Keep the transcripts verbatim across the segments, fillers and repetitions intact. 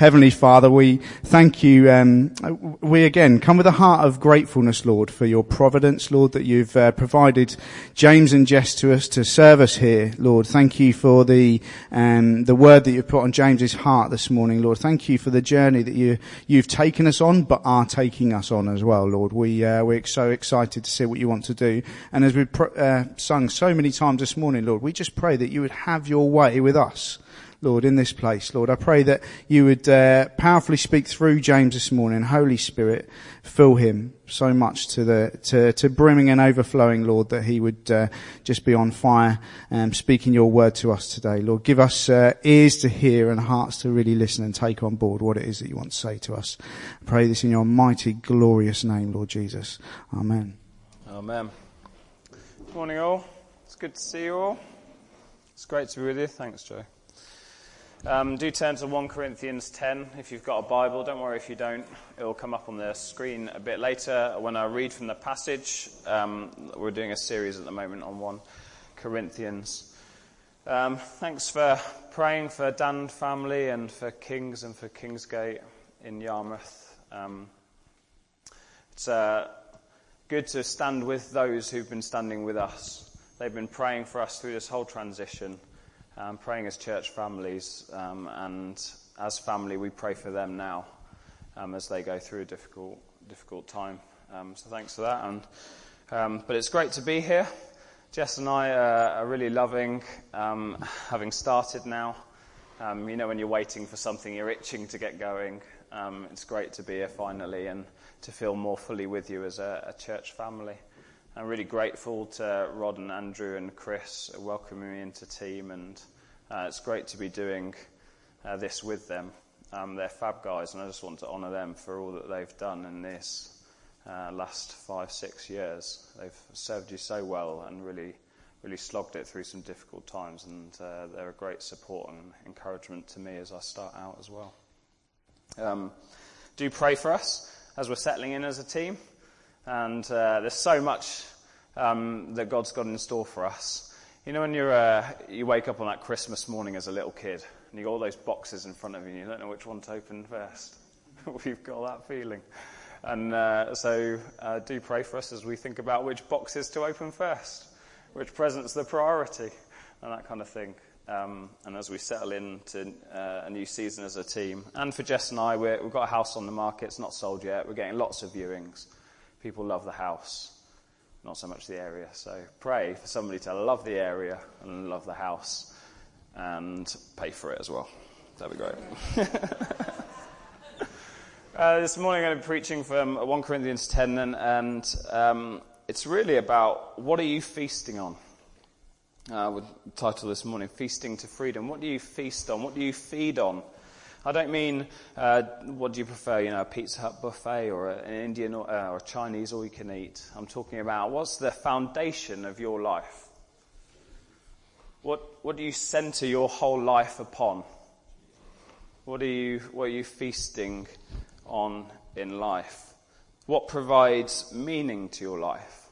Heavenly Father, we thank you. Um, we again come with a heart of gratefulness, Lord, for your providence, Lord, that you've uh, provided James and Jess to us to serve us here, Lord. Thank you for the um, the word that you've put on James's heart this morning, Lord. Thank you for the journey that you you've taken us on, but are taking us on as well, Lord. We uh, we're so excited to see what you want to do. And as we've pr- uh, sung so many times this morning, Lord, we just pray that you would have your way with us, Lord, in this place. Lord, I pray that you would uh, powerfully speak through James this morning. Holy Spirit, fill him so much to the to, to brimming and overflowing, Lord, that he would uh, just be on fire and um, speaking your word to us today. Lord, give us uh, ears to hear and hearts to really listen and take on board what it is that you want to say to us. I pray this in your mighty, glorious name, Lord Jesus. Amen. Amen. Good morning, all. It's good to see you all. It's great to be with you. Thanks, Joe. Um, do turn to First Corinthians ten if you've got a Bible. Don't worry if you don't. It will come up on the screen a bit later when I read from the passage. Um, we're doing a series at the moment on First Corinthians. Um, thanks for praying for Dan family and for Kings and for Kingsgate in Yarmouth. Um, it's uh, good to stand with those who've been standing with us. They've been praying for us through this whole transition. Um, praying as church families, um, and as family, we pray for them now um, as they go through a difficult, difficult time. Um, so thanks for that. And um, but it's great to be here. Jess and I uh, are really loving um, having started now. Um, you know, when you're waiting for something, you're itching to get going. Um, it's great to be here finally and to feel more fully with you as a, a church family. I'm really grateful to Rod and Andrew and Chris for welcoming me into team, and uh, it's great to be doing uh, this with them. Um, they're fab guys, and I just want to honour them for all that they've done in this uh, last five, six years. They've served you so well and really, really slogged it through some difficult times, and uh, they're a great support and encouragement to me as I start out as well. Um, do pray for us as we're settling in as a team. And uh, there's so much um, that God's got in store for us. You know, when you're uh, you wake up on that Christmas morning as a little kid, and you got all those boxes in front of you, and you don't know which one to open first. We've got that feeling, and uh, so uh, do pray for us as we think about which boxes to open first, which present's the priority, and that kind of thing. Um, and as we settle into uh, a new season as a team, and for Jess and I, we're, we've got a house on the market. It's not sold yet. We're getting lots of viewings. People love the house, not so much the area. So pray for somebody to love the area and love the house and pay for it as well. That'd be great. uh, this morning I'm preaching from First Corinthians ten, and, and um, it's really about what are you feasting on? Uh, with the title this morning, Feasting to Freedom. What do you feast on? What do you feed on? I don't mean, uh, what do you prefer, you know, a Pizza Hut buffet or an Indian or, uh, or Chinese all-you-can-eat. I'm talking about what's the foundation of your life? What what do you centre your whole life upon? What are you what are you feasting on in life? What provides meaning to your life?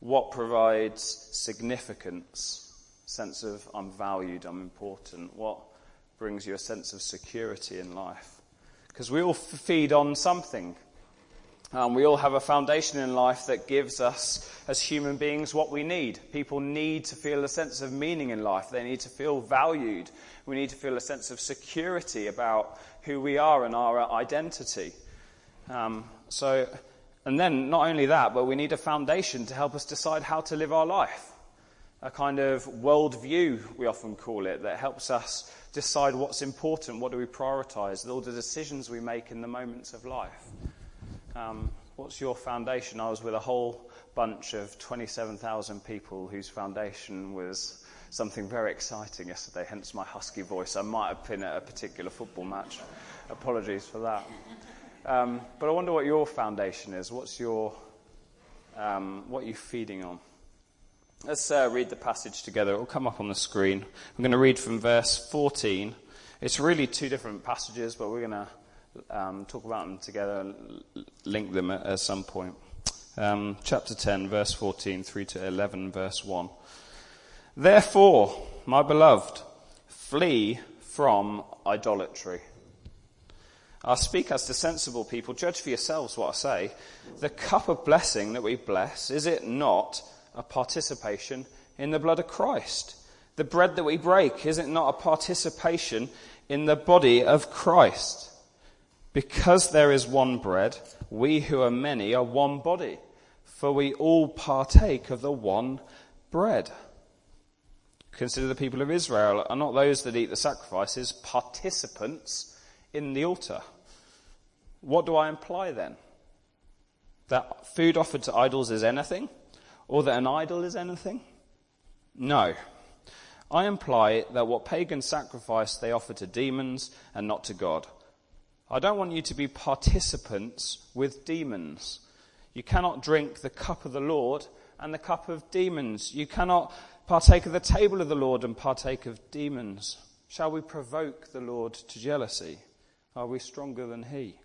What provides significance, sense of I'm valued, I'm important? What brings you a sense of security in life? Because we all f- feed on something. Um, we all have a foundation in life that gives us, as human beings, what we need. People need to feel a sense of meaning in life. They need to feel valued. We need to feel a sense of security about who we are and our identity. Um, so, and then not only that, but we need a foundation to help us decide how to live our life. A kind of worldview, we often call it, that helps us decide what's important, what do we prioritise, all the decisions we make in the moments of life. Um, what's your foundation? I was with a whole bunch of twenty-seven thousand people whose foundation was something very exciting yesterday, hence my husky voice. I might have been at a particular football match. Apologies for that. Um, but I wonder what your foundation is. What's your, um, what are you feeding on? Let's uh, read the passage together. It will come up on the screen. I'm going to read from verse fourteen. It's really two different passages, but we're going to um, talk about them together and link them at, at some point. Um, chapter ten, verse fourteen, through to eleven, verse one. Therefore, my beloved, flee from idolatry. I speak as to sensible people. Judge for yourselves what I say. The cup of blessing that we bless, is it not a participation in the blood of Christ? The bread that we break, is it not a participation in the body of Christ? Because there is one bread, we who are many are one body, for we all partake of the one bread. Consider the people of Israel. Are not those that eat the sacrifices participants in the altar? What do I imply then? That food offered to idols is anything? Or that an idol is anything? No. I imply that what pagan sacrifice they offer to demons and not to God. I don't want you to be participants with demons. You cannot drink the cup of the Lord and the cup of demons. You cannot partake of the table of the Lord and partake of demons. Shall we provoke the Lord to jealousy? Are we stronger than he?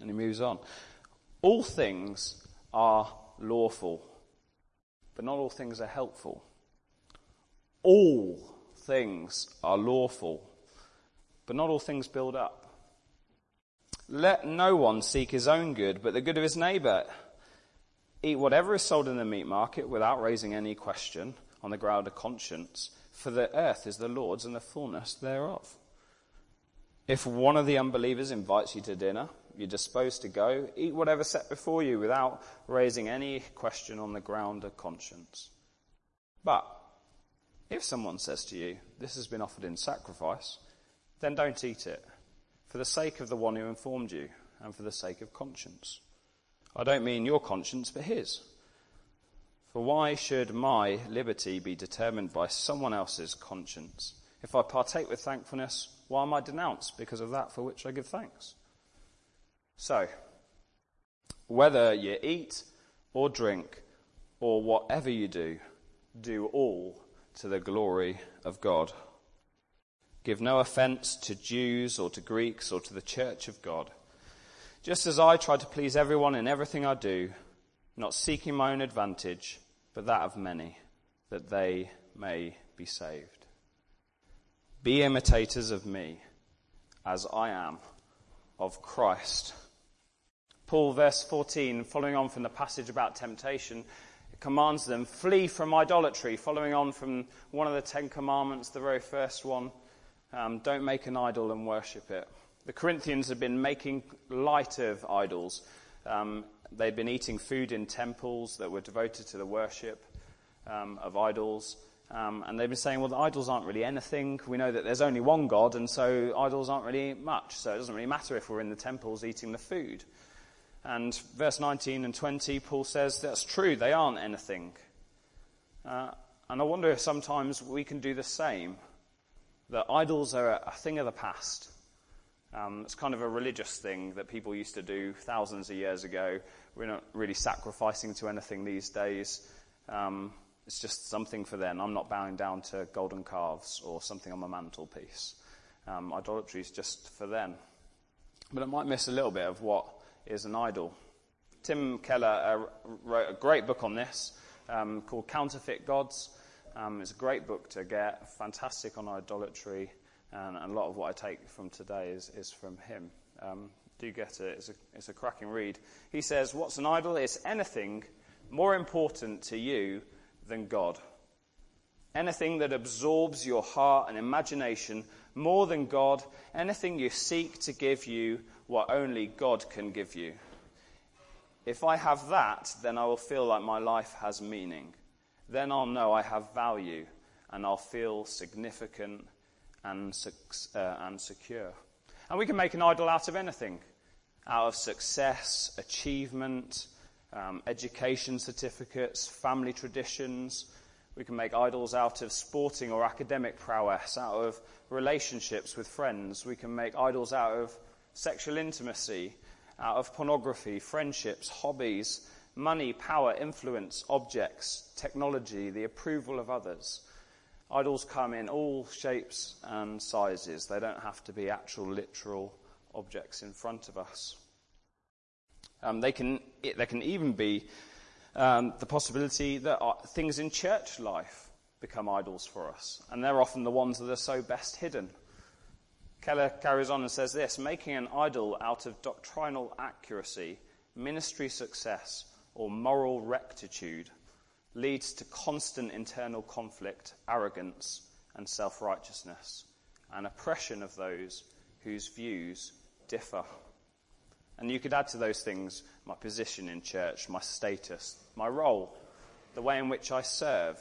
And he moves on. All things are lawful, but not all things are helpful. All things are lawful, but not all things build up. Let no one seek his own good, but the good of his neighbour. Eat whatever is sold in the meat market without raising any question on the ground of conscience, for the earth is the Lord's and the fullness thereof. If one of the unbelievers invites you to dinner, you're disposed to go, eat whatever set before you without raising any question on the ground of conscience. But if someone says to you, this has been offered in sacrifice, then don't eat it, for the sake of the one who informed you and for the sake of conscience. I don't mean your conscience, but his. For why should my liberty be determined by someone else's conscience? If I partake with thankfulness, why am I denounced because of that for which I give thanks? So, whether you eat or drink or whatever you do, do all to the glory of God. Give no offence to Jews or to Greeks or to the church of God. Just as I try to please everyone in everything I do, not seeking my own advantage, but that of many, that they may be saved. Be imitators of me, as I am of Christ. Paul, verse fourteen, following on from the passage about temptation, commands them, flee from idolatry, following on from one of the Ten Commandments, the very first one. Um, don't make an idol and worship it. The Corinthians had been making light of idols. Um, they'd been eating food in temples that were devoted to the worship um, of idols. Um, and they've been saying, well, the idols aren't really anything. We know that there's only one God, and so idols aren't really much. So it doesn't really matter if we're in the temples eating the food. And verse nineteen and twenty, Paul says, that's true, they aren't anything. Uh, and I wonder if sometimes we can do the same. That idols are a thing of the past. Um, it's kind of a religious thing that people used to do thousands of years ago. We're not really sacrificing to anything these days. Um, it's just something for then. I'm not bowing down to golden calves or something on my mantelpiece. Um, idolatry is just for then. But it might miss a little bit of what is an idol. Tim Keller uh, wrote a great book on this um, called Counterfeit Gods. Um, it's a great book to get, fantastic on idolatry, and a lot of what I take from today is, is from him. Um, do get it, it's a, it's a cracking read. He says, what's an idol? It's anything more important to you than God. Anything that absorbs your heart and imagination more than God. Anything you seek to give you what only God can give you. If I have that, then I will feel like my life has meaning. Then I'll know I have value, and I'll feel significant and uh, and secure. And we can make an idol out of anything, out of success, achievement, um, education certificates, family traditions. We can make idols out of sporting or academic prowess, out of relationships with friends. We can make idols out of sexual intimacy, out of pornography, friendships, hobbies, money, power, influence, objects, technology, the approval of others. Idols come in all shapes and sizes. They don't have to be actual, literal objects in front of us. Um, they can they can even be um, the possibility that things in church life become idols for us, and they're often the ones that are so best hidden. Keller carries on and says this: making an idol out of doctrinal accuracy, ministry success, or moral rectitude leads to constant internal conflict, arrogance, and self-righteousness, and oppression of those whose views differ. And you could add to those things my position in church, my status, my role, the way in which I serve.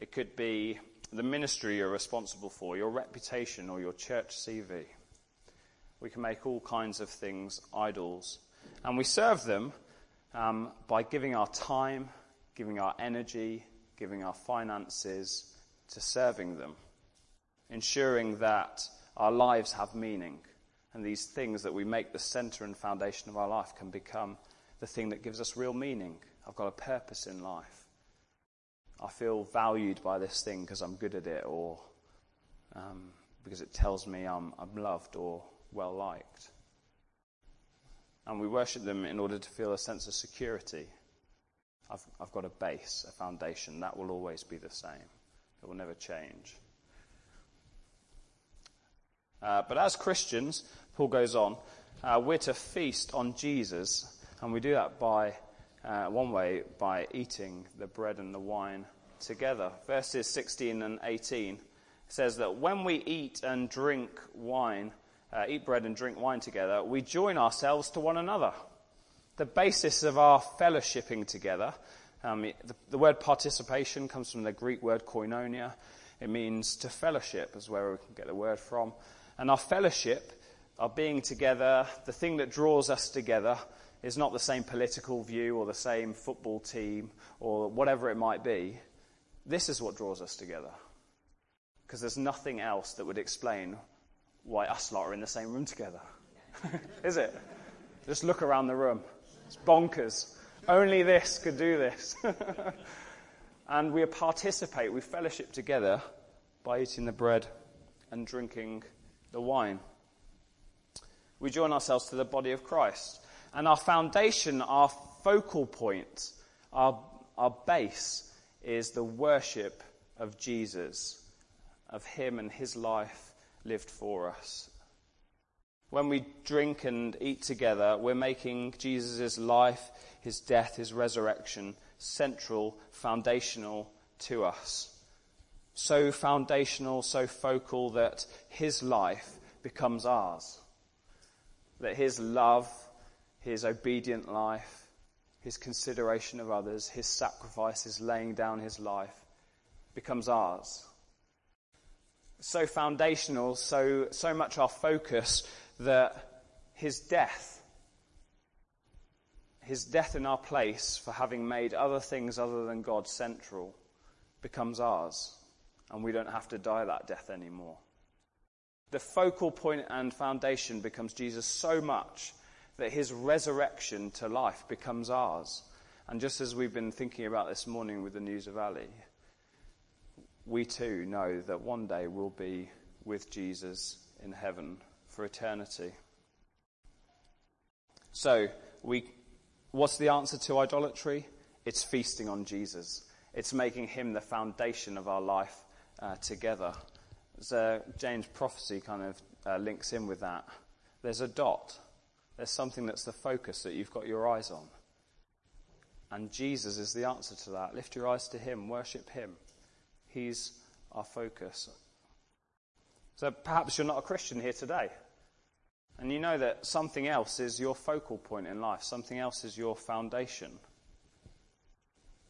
It could be the ministry you're responsible for, your reputation, or your church C V. We can make all kinds of things idols. And we serve them um, by giving our time, giving our energy, giving our finances to serving them, ensuring that our lives have meaning, and these things that we make the center and foundation of our life can become the thing that gives us real meaning. I've got a purpose in life. I feel valued by this thing because I'm good at it, or um, because it tells me I'm, I'm loved or well-liked. And we worship them in order to feel a sense of security. I've, I've got a base, a foundation. That will always be the same. It will never change. Uh, but as Christians, Paul goes on, uh, we're to feast on Jesus, and we do that by, uh, one way, by eating the bread and the wine together. Verses sixteen and eighteen says that when we eat and drink wine, uh, eat bread and drink wine together, we join ourselves to one another. The basis of our fellowshipping together, um, the, the word participation comes from the Greek word koinonia. It means to fellowship, is where we can get the word from. And our fellowship, our being together, the thing that draws us together, is not the same political view or the same football team or whatever it might be. This is what draws us together. Because there's nothing else that would explain why us lot are in the same room together. Is it? Just look around the room. It's bonkers. Only this could do this. And we participate, we fellowship together by eating the bread and drinking the wine. We join ourselves to the body of Christ. And our foundation, our focal point, our, our base is the worship of Jesus, of him and his life lived for us. When we drink and eat together, we're making Jesus' life, his death, his resurrection central, foundational to us. So foundational, so focal that his life becomes ours. That his love, his obedient life, his consideration of others, his sacrifice, his laying down his life becomes ours. So foundational, so, so much our focus that his death His death in our place for having made other things other than God central becomes ours, and we don't have to die that death anymore. The focal point and foundation becomes Jesus so much that his resurrection to life becomes ours. And just as we've been thinking about this morning with the news of Ali, we too know that one day we'll be with Jesus in heaven for eternity. So, we... What's the answer to idolatry? It's feasting on Jesus. It's making him the foundation of our life uh, together. So James' prophecy kind of uh, links in with that. There's a dot. There's something that's the focus that you've got your eyes on. And Jesus is the answer to that. Lift your eyes to him. Worship him. He's our focus. So perhaps you're not a Christian here today. And you know that something else is your focal point in life. Something else is your foundation.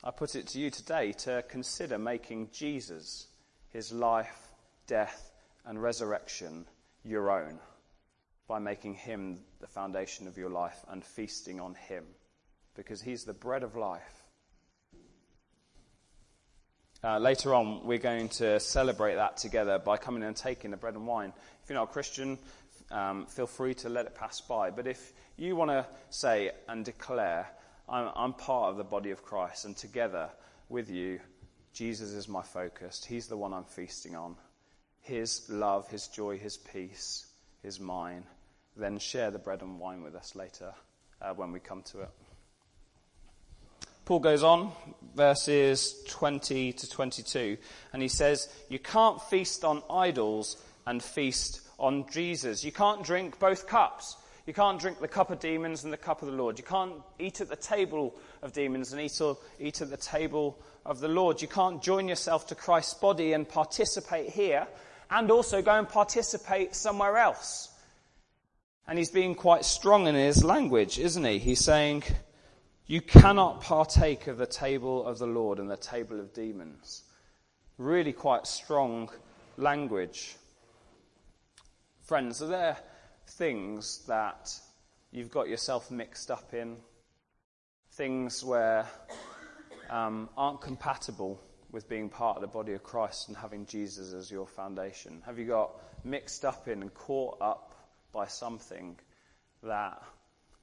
I put it to you today to consider making Jesus, his life, death, and resurrection, your own, by making him the foundation of your life and feasting on him, because he's the bread of life. Uh, later on, we're going to celebrate that together by coming and taking the bread and wine. If you're not a Christian, Um, feel free to let it pass by. But if you want to say and declare, I'm, I'm part of the body of Christ, and together with you, Jesus is my focus. He's the one I'm feasting on. His love, his joy, his peace is mine. Then share the bread and wine with us later uh, when we come to it. Paul goes on, verses twenty to twenty-two, and he says, you can't feast on idols and feast on Jesus. You can't drink both cups. You can't drink the cup of demons and the cup of the Lord. You can't eat at the table of demons and eat, or eat at the table of the Lord. You can't join yourself to Christ's body and participate here and also go and participate somewhere else. And he's being quite strong in his language, isn't he? He's saying, you cannot partake of the table of the Lord and the table of demons. Really quite strong language. Friends, are there things that you've got yourself mixed up in? Things where um, aren't compatible with being part of the body of Christ and having Jesus as your foundation? Have you got mixed up in and caught up by something that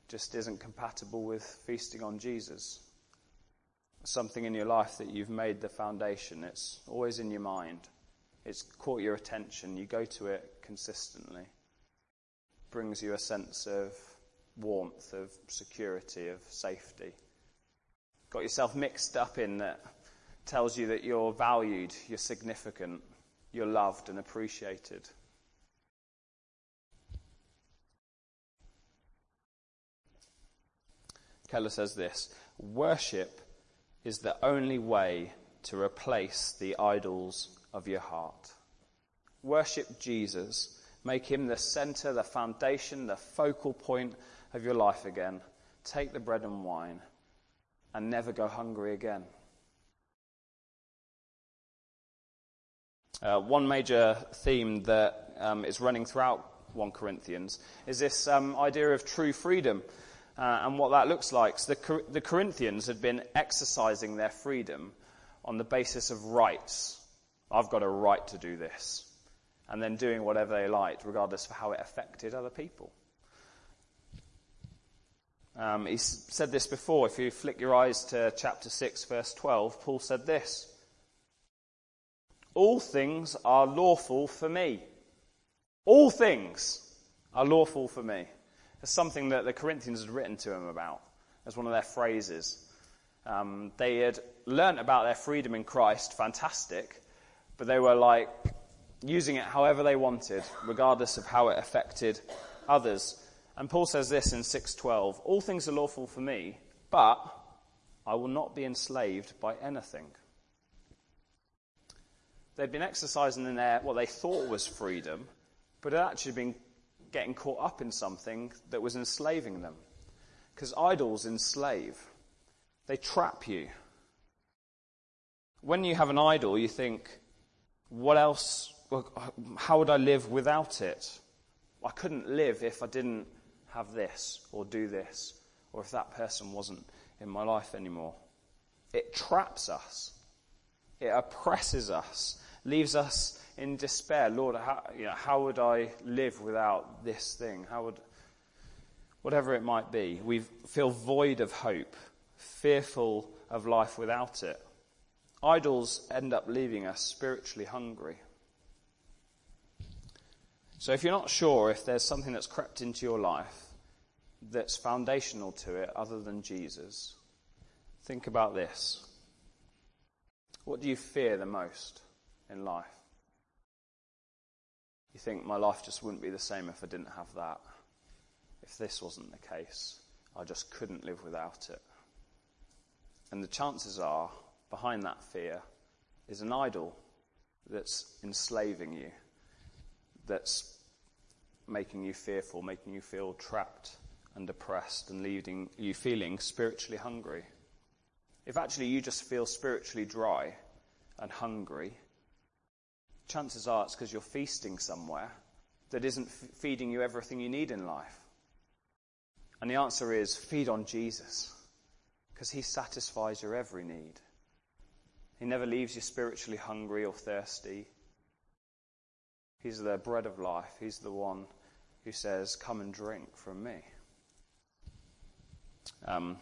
just isn't compatible with feasting on Jesus? Something in your life that you've made the foundation. It's always in your mind. It's caught your attention. You go to it consistently. It brings you a sense of warmth, of security, of safety. Got yourself mixed up in that tells you that you're valued, you're significant, you're loved and appreciated. Keller says this: worship is the only way to replace the idols of your heart. Worship Jesus. Make him the center, the foundation, the focal point of your life again. Take the bread and wine and never go hungry again. Uh, one major theme that um, is running throughout First Corinthians is this um, idea of true freedom. Uh, and what that looks like. So the, Cor- the Corinthians had been exercising their freedom on the basis of rights. I've got a right to do this. And then doing whatever they liked, regardless of how it affected other people. Um, he s- said this before. If you flick your eyes to chapter six, verse twelve, Paul said this: all things are lawful for me. All things are lawful for me. It's something that the Corinthians had written to him about as one of their phrases. Um, they had learnt about their freedom in Christ, fantastic, but they were like using it however they wanted, regardless of how it affected others. And Paul says this in six twelve, all things are lawful for me, but I will not be enslaved by anything. They'd been exercising in their, what they thought was freedom, but it had actually been getting caught up in something that was enslaving them. Because idols enslave. They trap you. When you have an idol, you think, what else, how would I live without it? I couldn't live if I didn't have this or do this, or if that person wasn't in my life anymore. It traps us. It oppresses us, leaves us in despair. Lord, how, you know, how would I live without this thing? How would, whatever it might be, we feel void of hope, fearful of life without it. Idols end up leaving us spiritually hungry. So if you're not sure if there's something that's crept into your life that's foundational to it other than Jesus, think about this. What do you fear the most in life? You think, my life just wouldn't be the same if I didn't have that. If this wasn't the case, I just couldn't live without it. And the chances are, behind that fear is an idol that's enslaving you, that's making you fearful, making you feel trapped and oppressed and leaving you feeling spiritually hungry. If actually you just feel spiritually dry and hungry, chances are it's because you're feasting somewhere that isn't f- feeding you everything you need in life. And the answer is, feed on Jesus, because he satisfies your every need. He never leaves you spiritually hungry or thirsty. He's the bread of life. He's the one who says, come and drink from me. Um,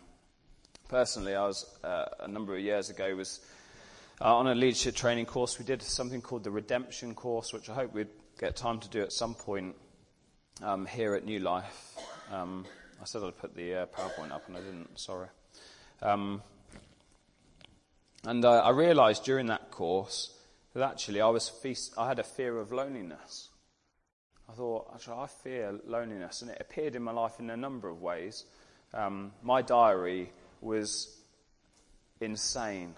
personally, I was uh, a number of years ago was... Uh, on a leadership training course, we did something called the Redemption course, which I hope we'd get time to do at some point um, here at New Life. Um, I said I'd put the uh, PowerPoint up, and I didn't, sorry. Um, and uh, I realised during that course that actually I was feast- I had a fear of loneliness. I thought, actually, I fear loneliness, and it appeared in my life in a number of ways. Um, my diary was insane.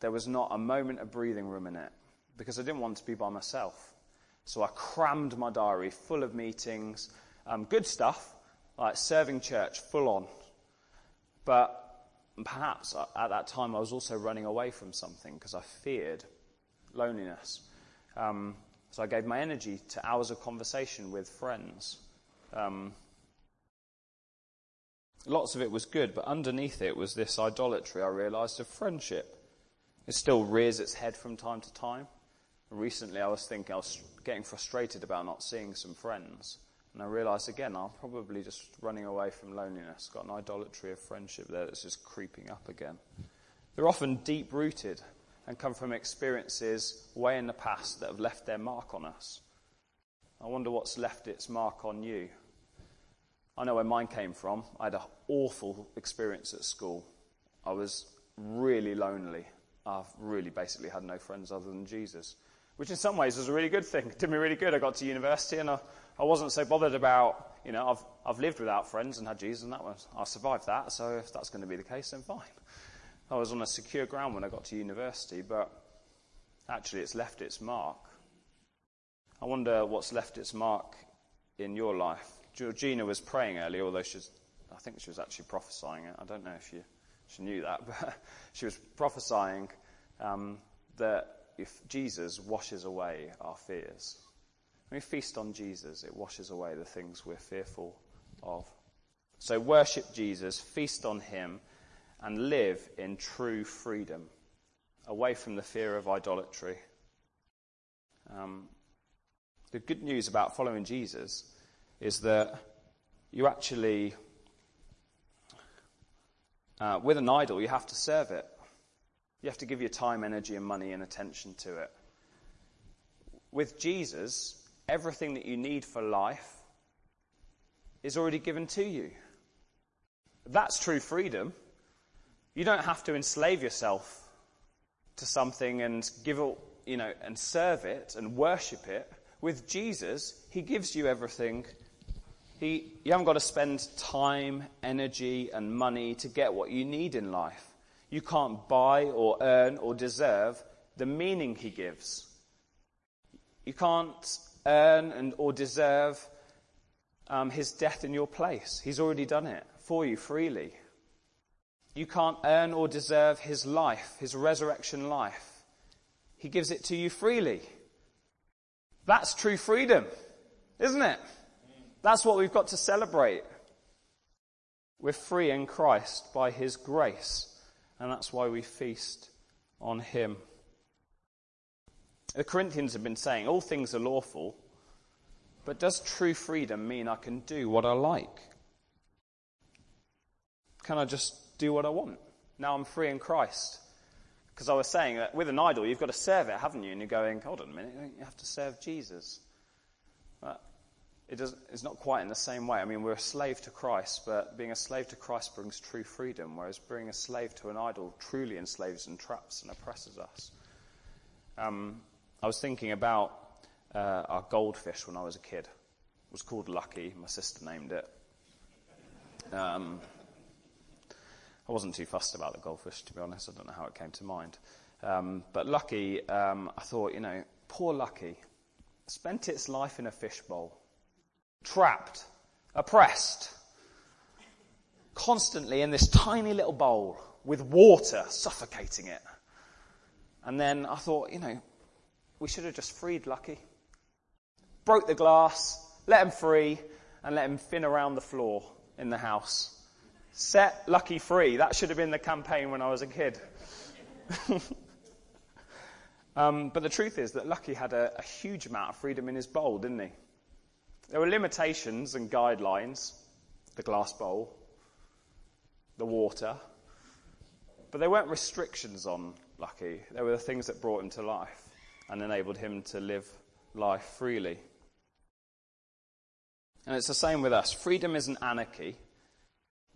There was not a moment of breathing room in it because I didn't want to be by myself. So I crammed my diary full of meetings, um, good stuff, like serving church full on. But perhaps at that time I was also running away from something because I feared loneliness. Um, so I gave my energy to hours of conversation with friends. Um, lots of it was good, but underneath it was this idolatry, I realised, of friendship. It still rears its head from time to time. Recently I was thinking, I was getting frustrated about not seeing some friends. And I realised, again, I'm probably just running away from loneliness. Got an idolatry of friendship there that's just creeping up again. They're often deep-rooted and come from experiences way in the past that have left their mark on us. I wonder what's left its mark on you. I know where mine came from. I had an awful experience at school. I was really lonely. I've really basically had no friends other than Jesus, which in some ways was a really good thing. It did me really good. I got to university and I, I wasn't so bothered about, you know, I've I've lived without friends and had Jesus, and that was, I survived that, so if that's going to be the case, then fine. I was on a secure ground when I got to university, but actually it's left its mark. I wonder what's left its mark in your life. Georgina was praying earlier, although she's, I think she was actually prophesying it. I don't know if she, she knew that, but she was prophesying um, that if Jesus washes away our fears. When we feast on Jesus, it washes away the things we're fearful of. So worship Jesus, feast on him, and live in true freedom, away from the fear of idolatry. Um, the good news about following Jesus is that you actually, uh, with an idol, you have to serve it. You have to give your time, energy, and money and attention to it. With Jesus, everything that you need for life is already given to you. That's true freedom. You don't have to enslave yourself to something and give it, you know, and serve it and worship it. With Jesus, he gives you everything. He, you haven't got to spend time, energy, and money to get what you need in life. You can't buy or earn or deserve the meaning he gives. You can't earn and or deserve um, his death in your place. He's already done it for you freely. You can't earn or deserve his life, his resurrection life. He gives it to you freely. That's true freedom, isn't it? That's what we've got to celebrate. We're free in Christ by his grace. And that's why we feast on him. The Corinthians have been saying, all things are lawful, but does true freedom mean I can do what I like? Can I just do what I want? Now I'm free in Christ. Because I was saying that with an idol, you've got to serve it, haven't you? And you're going, hold on a minute, you have to serve Jesus. But it doesn't, it's not quite in the same way. I mean, we're a slave to Christ, but being a slave to Christ brings true freedom, whereas being a slave to an idol truly enslaves and traps and oppresses us. Um, I was thinking about uh, our goldfish when I was a kid. It was called Lucky. My sister named it. Um, I wasn't too fussed about the goldfish, to be honest. I don't know how it came to mind. Um, but Lucky, um, I thought, you know, poor Lucky spent its life in a fishbowl. Trapped, oppressed, constantly in this tiny little bowl with water suffocating it. And then I thought, you know, we should have just freed Lucky. Broke the glass, let him free, and let him fin around the floor in the house. Set Lucky free. That should have been the campaign when I was a kid. um, but the truth is that Lucky had a, a huge amount of freedom in his bowl, didn't he? There were limitations and guidelines, the glass bowl, the water, but there weren't restrictions on Lucky. There were the things that brought him to life and enabled him to live life freely. And it's the same with us. Freedom isn't anarchy.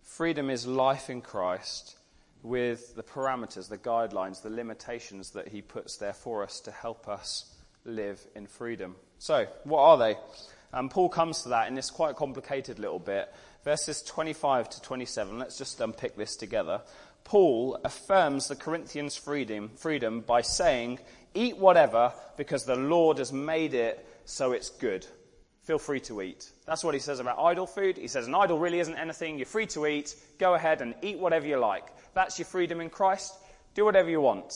Freedom is life in Christ with the parameters, the guidelines, the limitations that he puts there for us to help us live in freedom. So, what are they? Um, Paul comes to that, and it's quite complicated a little bit. Verses twenty-five to twenty-seven, let's just unpick this together. Paul affirms the Corinthians' freedom, freedom by saying, eat whatever, because the Lord has made it, so it's good. Feel free to eat. That's what he says about idol food. He says an idol really isn't anything. You're free to eat. Go ahead and eat whatever you like. That's your freedom in Christ. Do whatever you want.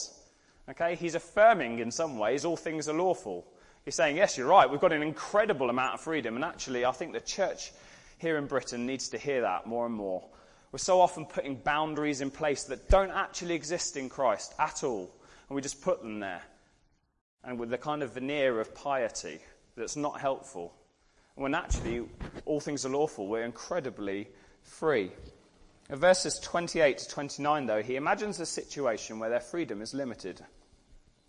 Okay, he's affirming in some ways all things are lawful. He's saying, yes, you're right. We've got an incredible amount of freedom. And actually, I think the church here in Britain needs to hear that more and more. We're so often putting boundaries in place that don't actually exist in Christ at all. And we just put them there. And with the kind of veneer of piety that's not helpful. When actually, all things are lawful. We're incredibly free. In verses twenty-eight to twenty-nine, though, he imagines a situation where their freedom is limited.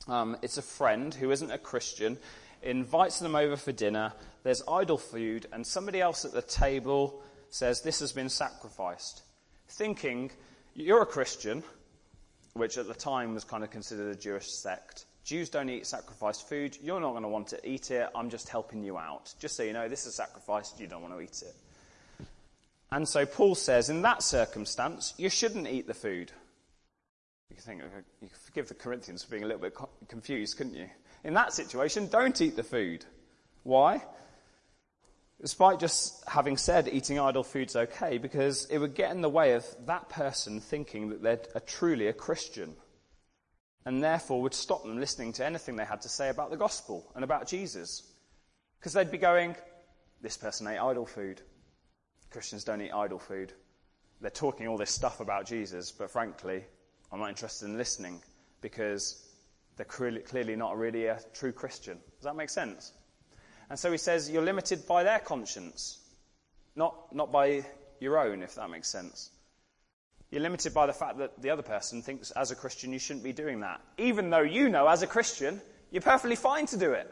Um, it's a friend who isn't a Christian, invites them over for dinner, there's idol food, and somebody else at the table says, this has been sacrificed. Thinking, you're a Christian, which at the time was kind of considered a Jewish sect. Jews don't eat sacrificed food, you're not going to want to eat it, I'm just helping you out. Just so you know, this is sacrificed, you don't want to eat it. And so Paul says, in that circumstance, you shouldn't eat the food. You can think, you could forgive the Corinthians for being a little bit confused, couldn't you? In that situation, don't eat the food. Why? Despite just having said eating idol food's okay, because it would get in the way of that person thinking that they're a, truly a Christian, and therefore would stop them listening to anything they had to say about the gospel and about Jesus. Because they'd be going, this person ate idol food. Christians don't eat idol food. They're talking all this stuff about Jesus, but frankly, I'm not interested in listening because they're clearly not really a true Christian. Does that make sense? And so he says, you're limited by their conscience, not not by your own, if that makes sense. You're limited by the fact that the other person thinks, as a Christian, you shouldn't be doing that. Even though you know, as a Christian, you're perfectly fine to do it.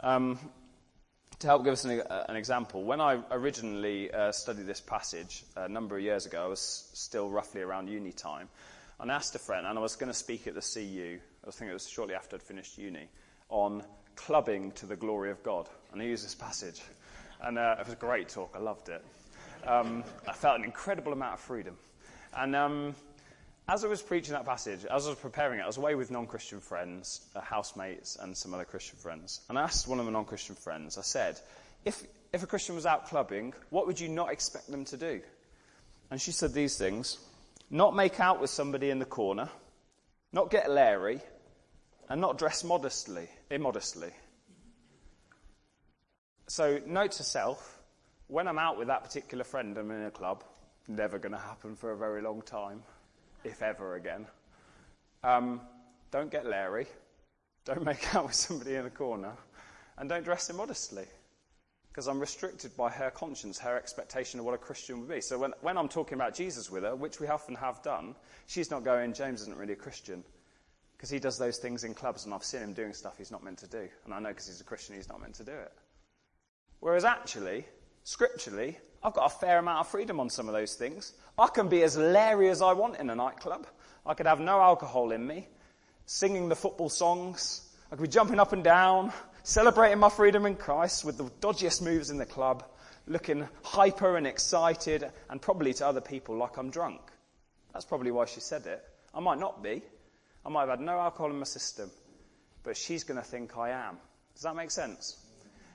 Um, to help give us an, an example, when I originally uh, studied this passage a number of years ago, I was still roughly around uni time, and I asked a friend, and I was going to speak at the C U, I think it was shortly after I'd finished uni, on clubbing to the glory of God. And I used this passage, and uh, it was a great talk, I loved it. Um, I felt an incredible amount of freedom. And um, as I was preaching that passage, as I was preparing it, I was away with non-Christian friends, uh, housemates, and some other Christian friends. And I asked one of my non-Christian friends, I said, if, if a Christian was out clubbing, what would you not expect them to do? And she said these things: not make out with somebody in the corner, not get Larry, and not dress modestly, immodestly. So note to self, when I'm out with that particular friend, I'm in a club. Never going to happen for a very long time, if ever again. Um, don't get Larry. Don't make out with somebody in a corner. And don't dress immodestly. Because I'm restricted by her conscience, her expectation of what a Christian would be. So when, when I'm talking about Jesus with her, which we often have done, she's not going, James isn't really a Christian. Because he does those things in clubs, and I've seen him doing stuff he's not meant to do. And I know because he's a Christian, he's not meant to do it. Whereas actually, scripturally, I've got a fair amount of freedom on some of those things. I can be as Larry as I want in a nightclub. I could have no alcohol in me, singing the football songs. I could be jumping up and down, celebrating my freedom in Christ with the dodgiest moves in the club, looking hyper and excited, and probably to other people like I'm drunk. That's probably why she said it. I might not be. I might have had no alcohol in my system, but she's going to think I am. Does that make sense?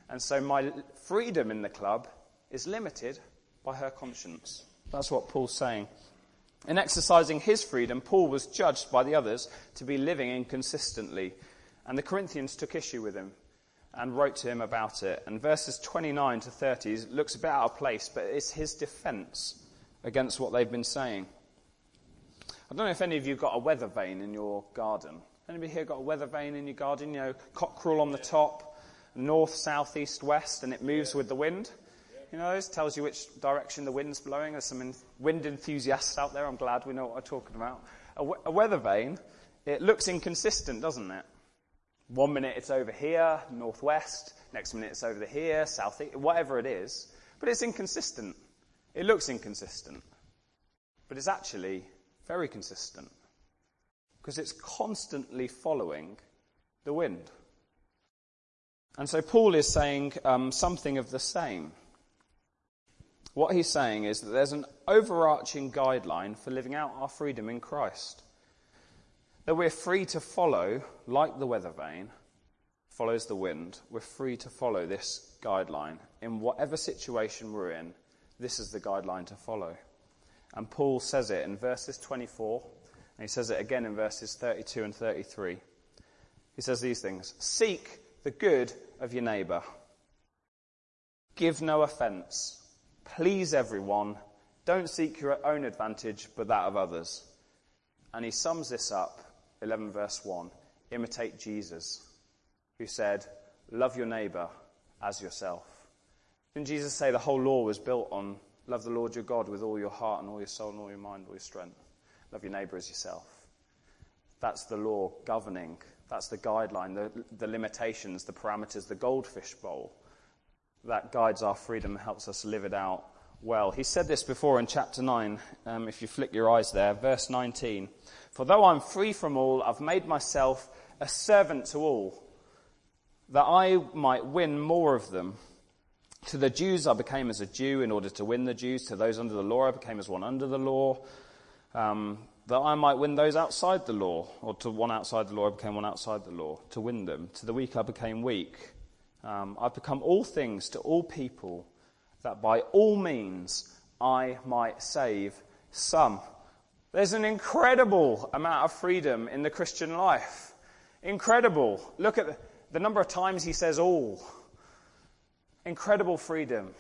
And so my freedom in the club is limited by her conscience. That's what Paul's saying. In exercising his freedom, Paul was judged by the others to be living inconsistently. And the Corinthians took issue with him and wrote to him about it. And verses twenty-nine to thirty looks a bit out of place, but it's his defense against what they've been saying. I don't know if any of you got a weather vane in your garden. Anybody here got a weather vane in your garden? You know, cockerel on the top. North, south, east, west, and it moves yeah. with the wind. Yeah. You know, it tells you which direction the wind's blowing. There's some in- wind enthusiasts out there. I'm glad we know what I'm talking about. A, w- a weather vane, it looks inconsistent, doesn't it? One minute it's over here, northwest. Next minute it's over here, south, east, whatever it is. But it's inconsistent. It looks inconsistent. But it's actually very consistent. Because it's constantly following the wind. And so Paul is saying um, something of the same. What he's saying is that there's an overarching guideline for living out our freedom in Christ, that we're free to follow, like the weather vane follows the wind. We're free to follow this guideline. In whatever situation we're in, this is the guideline to follow. And Paul says it in verses twenty-four, and he says it again in verses thirty-two and thirty-three. He says these things: seek the good of your neighbour. Give no offence. Please everyone. Don't seek your own advantage, but that of others. And he sums this up, eleven verse one. Imitate Jesus, who said, love your neighbour as yourself. Didn't Jesus say the whole law was built on love the Lord your God with all your heart and all your soul and all your mind and all your strength? Love your neighbour as yourself. That's the law governing. That's the guideline, the, the limitations, the parameters, the goldfish bowl that guides our freedom, helps us live it out well. He said this before in chapter nine, um, if you flick your eyes there, verse nineteen. For though I'm free from all, I've made myself a servant to all, that I might win more of them. To the Jews I became as a Jew in order to win the Jews. To those under the law I became as one under the law, um, that I might win those outside the law. Or to one outside the law I became one outside the law, to win them. To the weak I became weak. Um, I've become all things to all people, that by all means I might save some. There's an incredible amount of freedom in the Christian life. Incredible. Look at the, the number of times he says all. Incredible freedom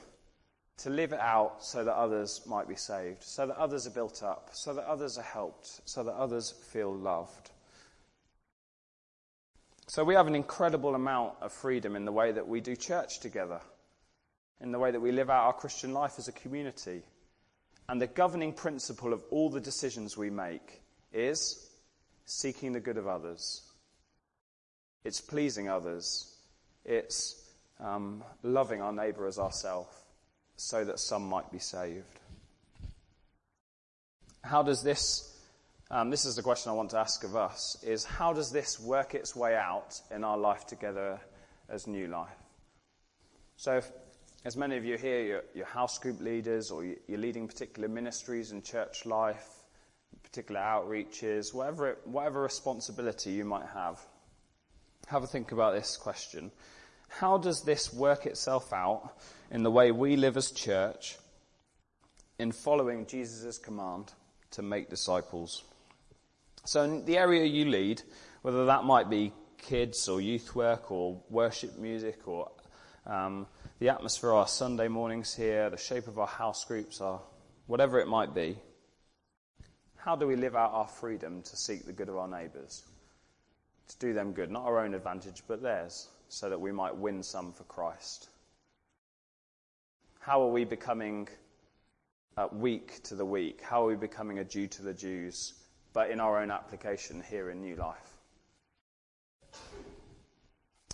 to live it out so that others might be saved, so that others are built up, so that others are helped, so that others feel loved. So we have an incredible amount of freedom in the way that we do church together, in the way that we live out our Christian life as a community. And the governing principle of all the decisions we make is seeking the good of others. It's pleasing others. It's um, loving our neighbour as ourselves, so that some might be saved. How does this... Um, this is the question I want to ask of us, is how does this work its way out in our life together as New Life? So if, as many of you here, you're, you're house group leaders, or you're leading particular ministries in church life, particular outreaches, whatever, it, whatever responsibility you might have, have a think about this question. How does this work itself out in the way we live as church in following Jesus' command to make disciples? So in the area you lead, whether that might be kids or youth work or worship music or um, the atmosphere of our Sunday mornings here, the shape of our house groups, our, whatever it might be, how do we live out our freedom to seek the good of our neighbours, to do them good, not our own advantage but theirs, so that we might win some for Christ? How are we becoming uh, weak to the weak? How are we becoming a Jew to the Jews, but in our own application here in New Life?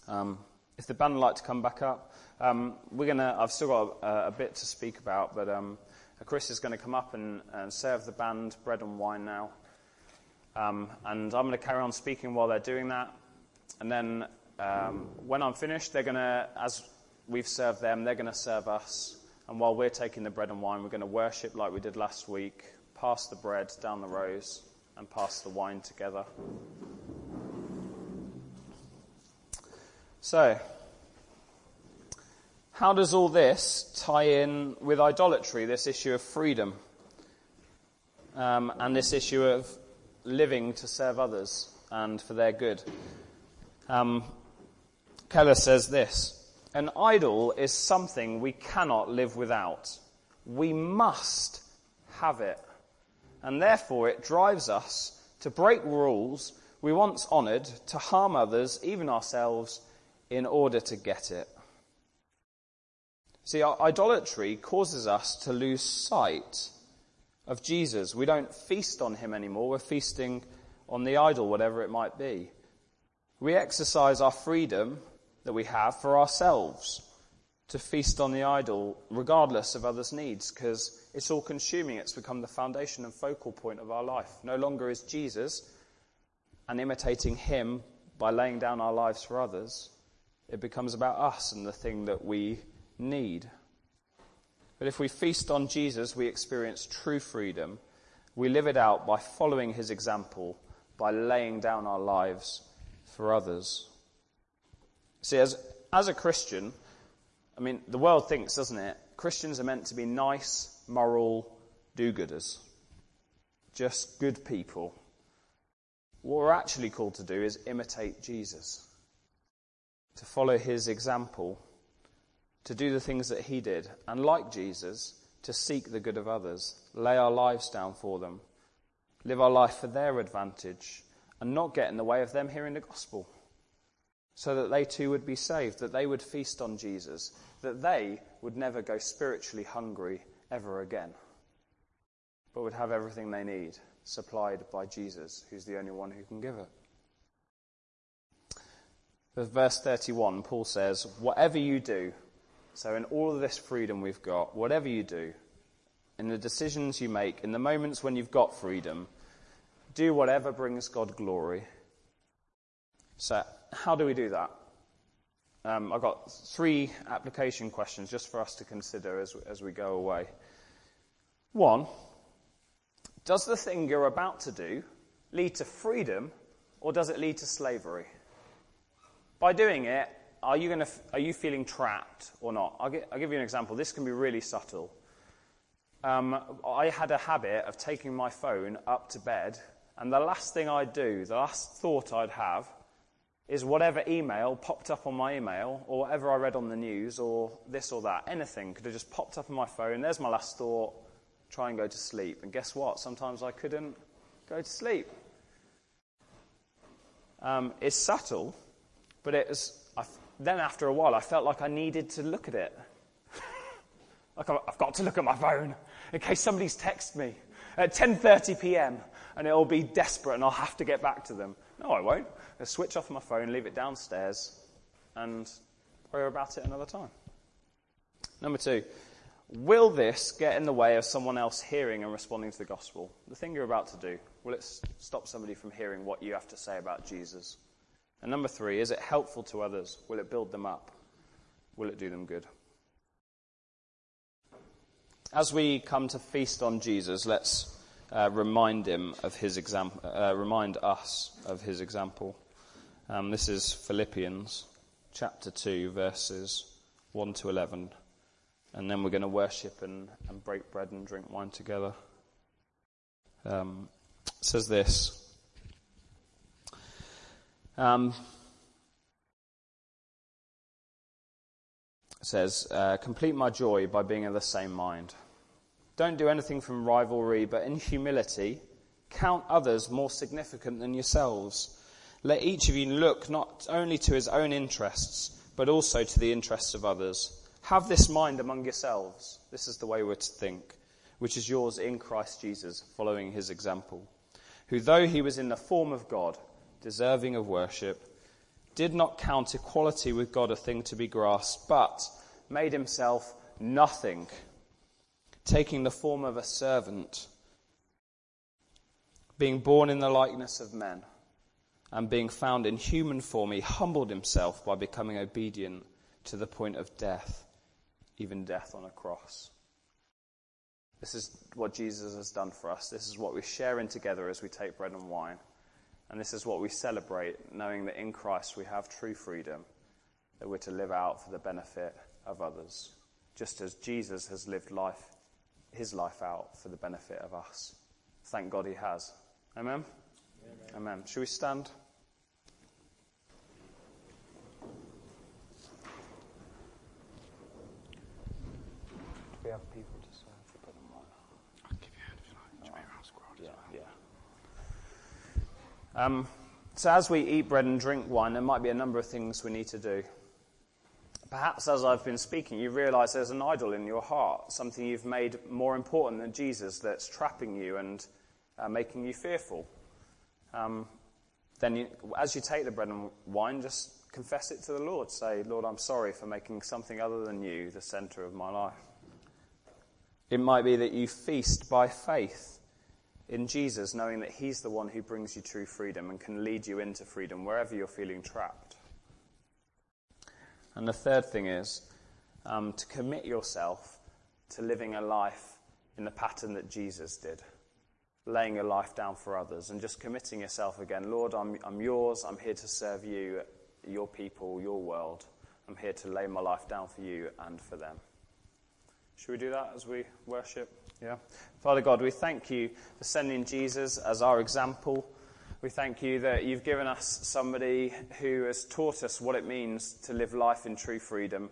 Um, if the band would like to come back up, um, we're gonna. I've still got a, a bit to speak about, but um, Chris is going to come up and, and serve the band bread and wine now, um, and I'm going to carry on speaking while they're doing that, and then um, when I'm finished, they're going to, as we've served them, they're going to serve us, and while we're taking the bread and wine, we're going to worship like we did last week, pass the bread down the rows, and pass the wine together. So, how does all this tie in with idolatry, this issue of freedom, um, and this issue of living to serve others and for their good? Um, Keller says this: an idol is something we cannot live without. We must have it. And therefore it drives us to break rules we once honoured, to harm others, even ourselves, in order to get it. See, our idolatry causes us to lose sight of Jesus. We don't feast on him anymore. We're feasting on the idol, whatever it might be. We exercise our freedom that we have for ourselves to feast on the idol, regardless of others' needs, because it's all consuming. It's become the foundation and focal point of our life. No longer is Jesus and imitating him by laying down our lives for others. it becomes about us and the thing that we need. But if we feast on Jesus, we experience true freedom. We live it out by following his example, by laying down our lives for others. See, as as a Christian, I mean, the world thinks, doesn't it, Christians are meant to be nice, moral do-gooders, just good people. What we're actually called to do is imitate Jesus, to follow his example, to do the things that he did, and like Jesus, to seek the good of others, lay our lives down for them, live our life for their advantage, and not get in the way of them hearing the gospel, so that they too would be saved, that they would feast on Jesus, that they would never go spiritually hungry ever again, but would have everything they need supplied by Jesus, who's the only one who can give it. But verse thirty-one, Paul says, whatever you do, so in all of this freedom we've got, whatever you do, in the decisions you make, in the moments when you've got freedom, do whatever brings God glory. So how do we do that? Um, I've got three application questions just for us to consider as, as we go away. One, does the thing you're about to do lead to freedom, or does it lead to slavery? By doing it, Are you going to? Are you feeling trapped or not? I'll, get, I'll give you an example. This can be really subtle. Um, I had a habit of taking my phone up to bed, and the last thing I'd do, the last thought I'd have, is whatever email popped up on my email, or whatever I read on the news, or this or that. Anything could have just popped up on my phone. There's my last thought. Try and go to sleep. And guess what? Sometimes I couldn't go to sleep. Um, it's subtle, but it was. I, Then after a while, I felt like I needed to look at it. Like, I've got to look at my phone in case somebody's texted me at ten thirty p.m. and it'll be desperate and I'll have to get back to them. No, I won't. I'll switch off my phone, leave it downstairs, and worry about it another time. Number two, will this get in the way of someone else hearing and responding to the gospel? The thing you're about to do, will it stop somebody from hearing what you have to say about Jesus? And number three, is it helpful to others? Will it build them up? Will it do them good? As we come to feast on Jesus, let's uh, remind him of his example. Uh, remind us of his example. Um, this is Philippians chapter two, verses one to eleven, and then we're going to worship and, and break bread and drink wine together. Um, it says this. Um, says, uh, complete my joy by being of the same mind. Don't do anything from rivalry, but in humility, count others more significant than yourselves. Let each of you look not only to his own interests, but also to the interests of others. Have this mind among yourselves. This is the way we're to think, which is yours in Christ Jesus, following his example, who though he was in the form of God, deserving of worship, did not count equality with God a thing to be grasped, but made himself nothing, taking the form of a servant, being born in the likeness of men, and being found in human form, he humbled himself by becoming obedient to the point of death, even death on a cross. This is what Jesus has done for us. This is what we share in together as we take bread and wine. And this is what we celebrate, knowing that in Christ we have true freedom, that we're to live out for the benefit of others, just as Jesus has lived life, his life out for the benefit of us. Thank God he has. Amen? Amen. Amen. Shall we stand? We have people to serve. I'll give you a hand if you like. Do you want me around squirrel as well? Yeah, yeah. Um, so as we eat bread and drink wine, there might be a number of things we need to do. Perhaps as I've been speaking, you realise there's an idol in your heart, something you've made more important than Jesus that's trapping you and uh, making you fearful. Um, then you, as you take the bread and wine, just confess it to the Lord. Say, Lord, I'm sorry for making something other than you the centre of my life. It might be that you feast by faith in Jesus, knowing that he's the one who brings you true freedom and can lead you into freedom wherever you're feeling trapped. And the third thing is um, to commit yourself to living a life in the pattern that Jesus did, laying your life down for others and just committing yourself again. Lord, I'm, I'm yours. I'm here to serve you, your people, your world. I'm here to lay my life down for you and for them. Should we do that as we worship? Yeah. Father God, we thank you for sending Jesus as our example. We thank you that you've given us somebody who has taught us what it means to live life in true freedom.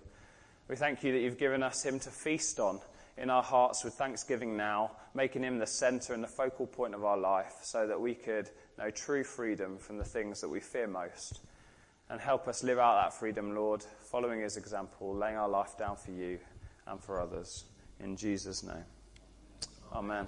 We thank you that you've given us him to feast on in our hearts with thanksgiving now, making him the center and the focal point of our life so that we could know true freedom from the things that we fear most. And help us live out that freedom, Lord, following his example, laying our life down for you and for others. In Jesus' name. Amen.